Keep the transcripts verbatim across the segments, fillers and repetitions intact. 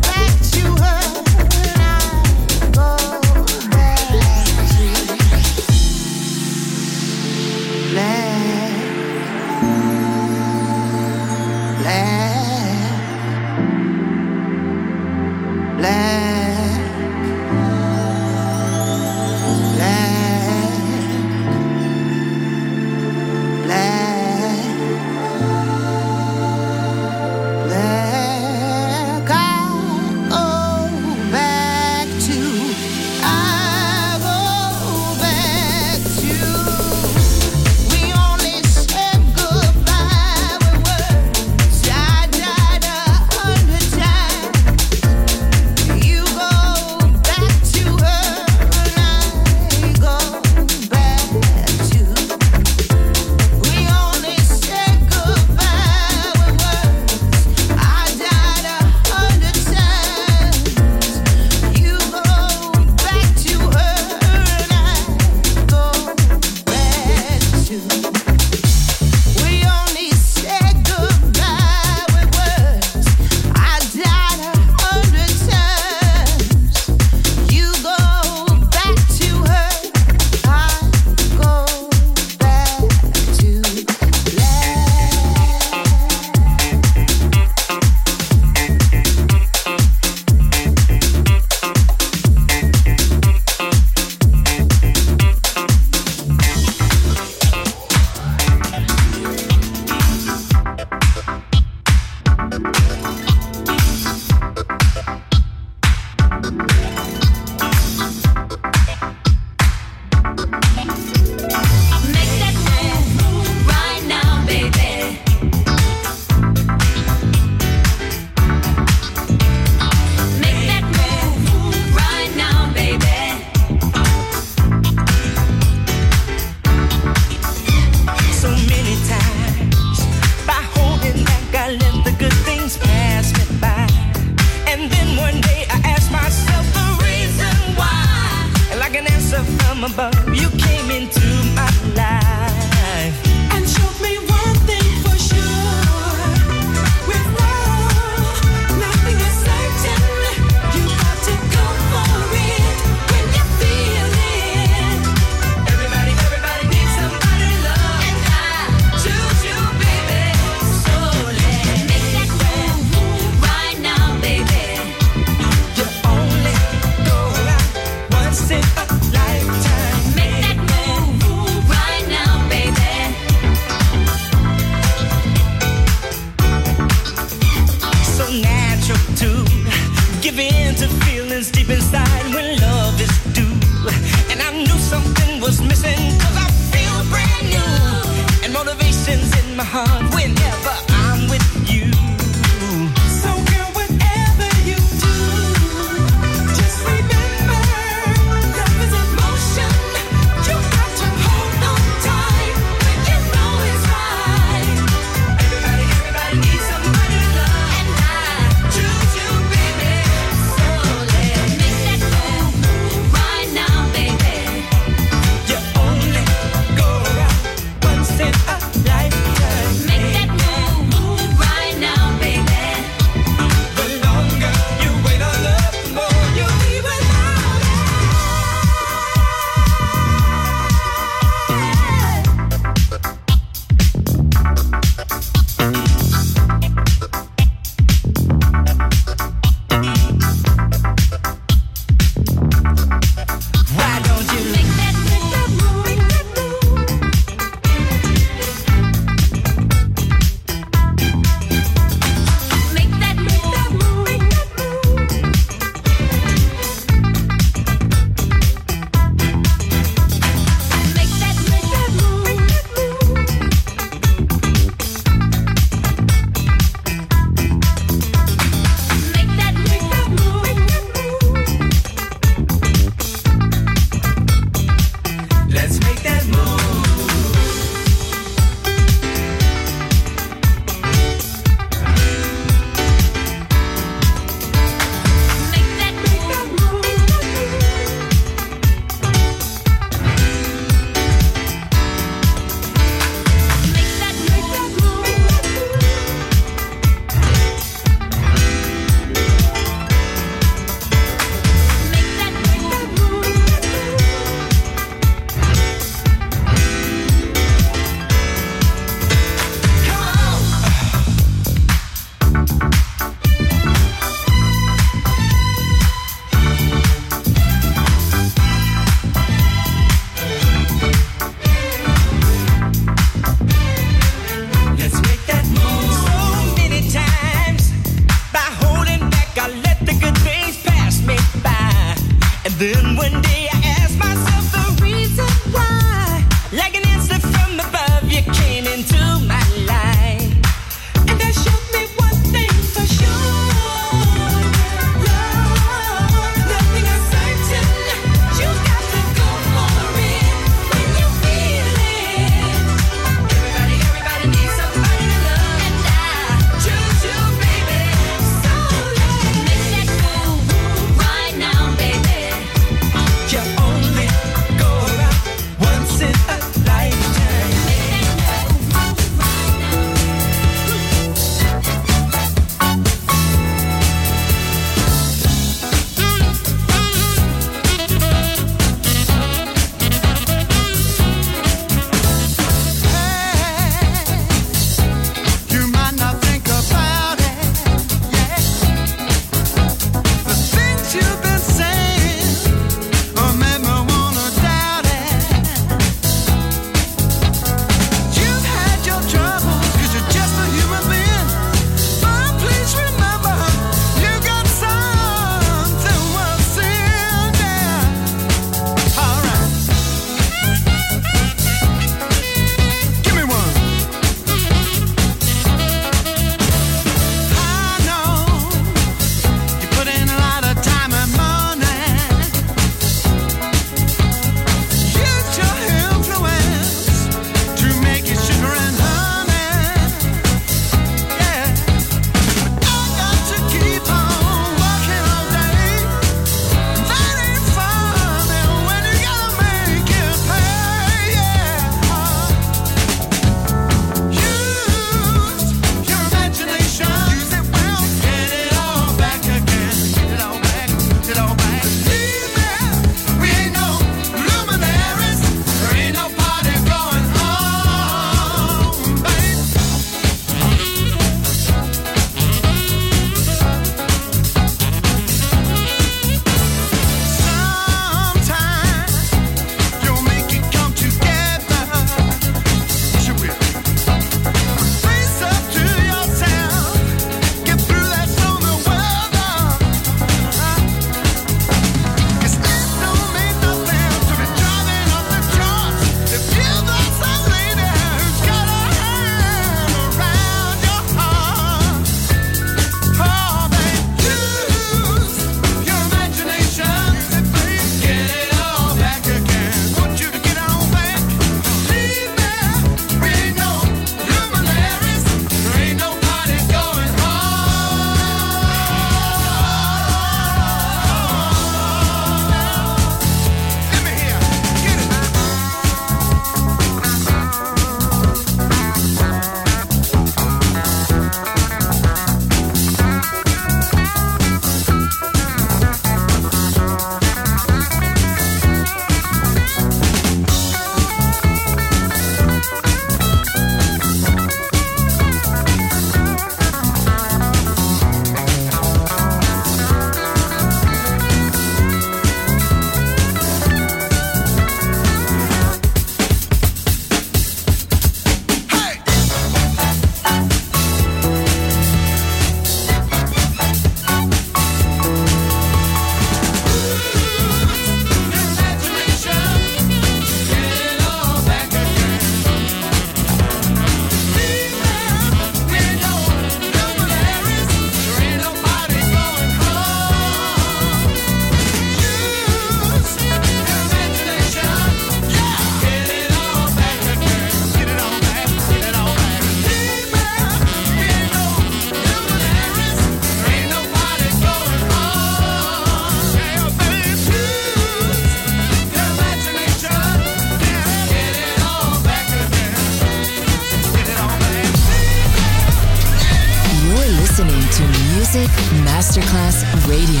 Music Masterclass Radio.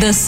The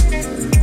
Thank you.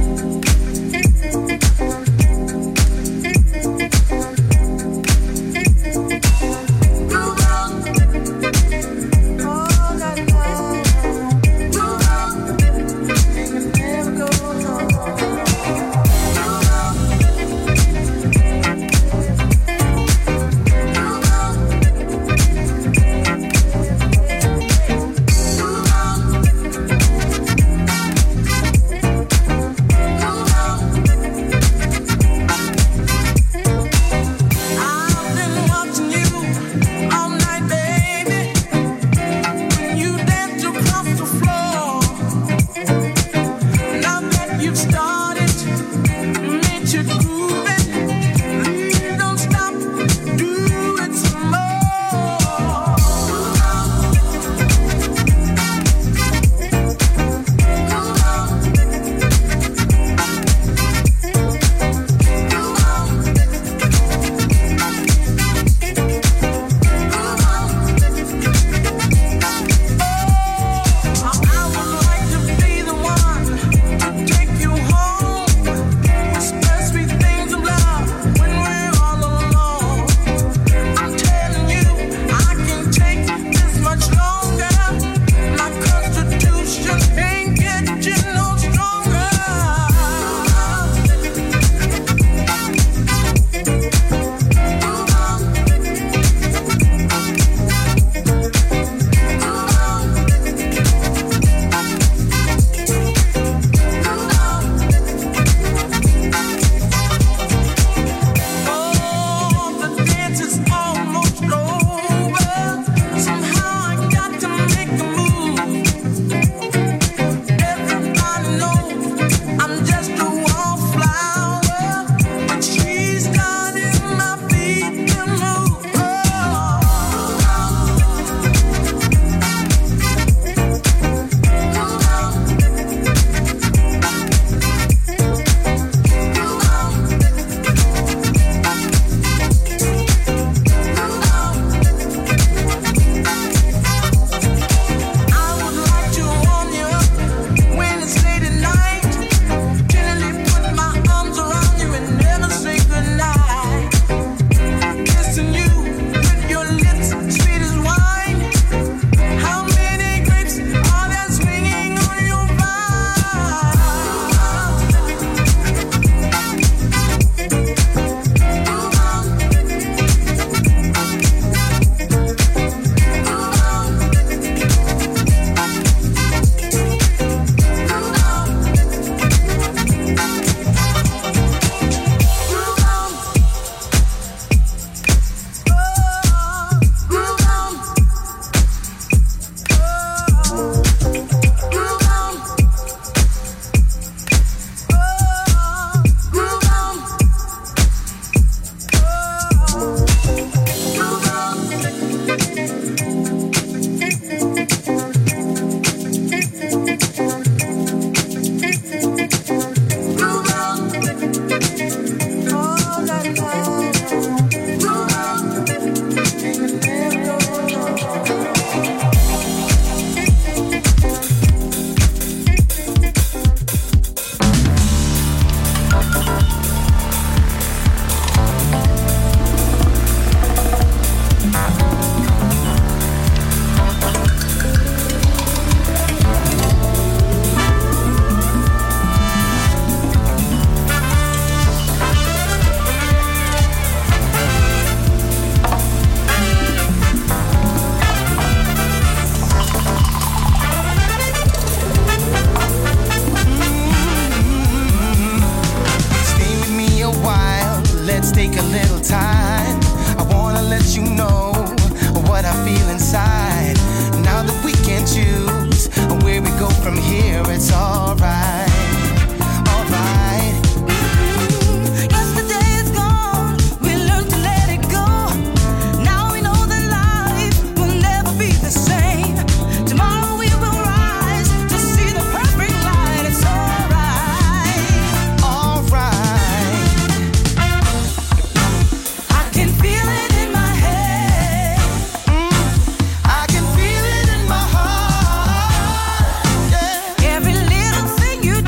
it's alright. You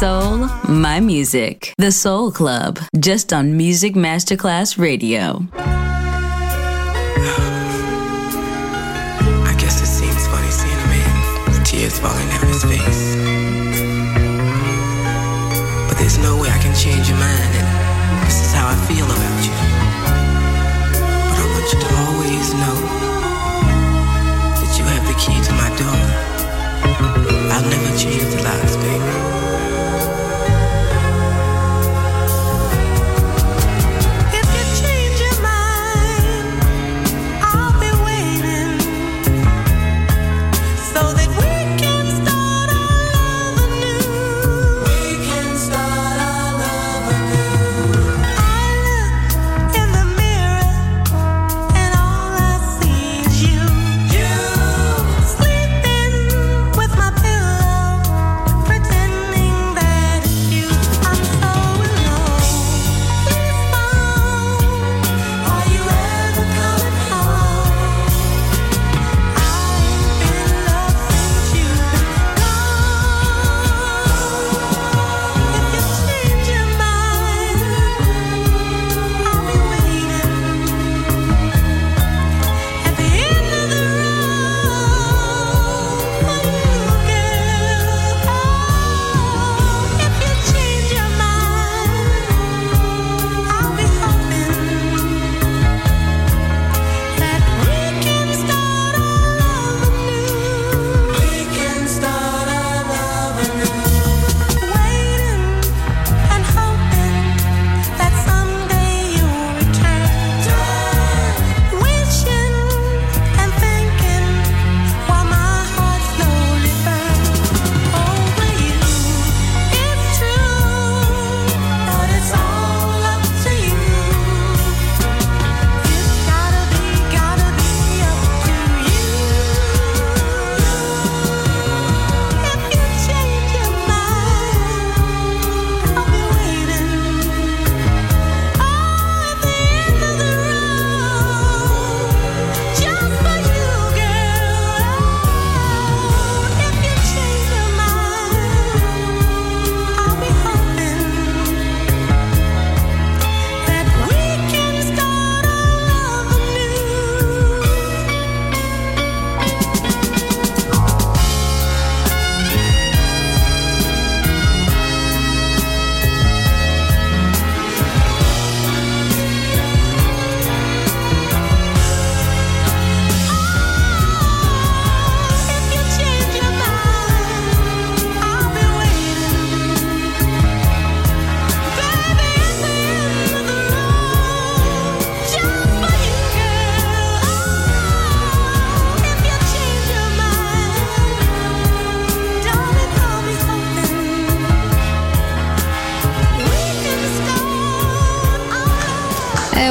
Soul, my music. The Soul Club, just on Music Masterclass Radio. I guess it seems funny seeing a man with tears falling down his face. But there's no way I can change your mind, and this is how I feel about you. But I want you to always know that you have the key to my door. I'll never change the lies, baby. Pretend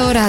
ora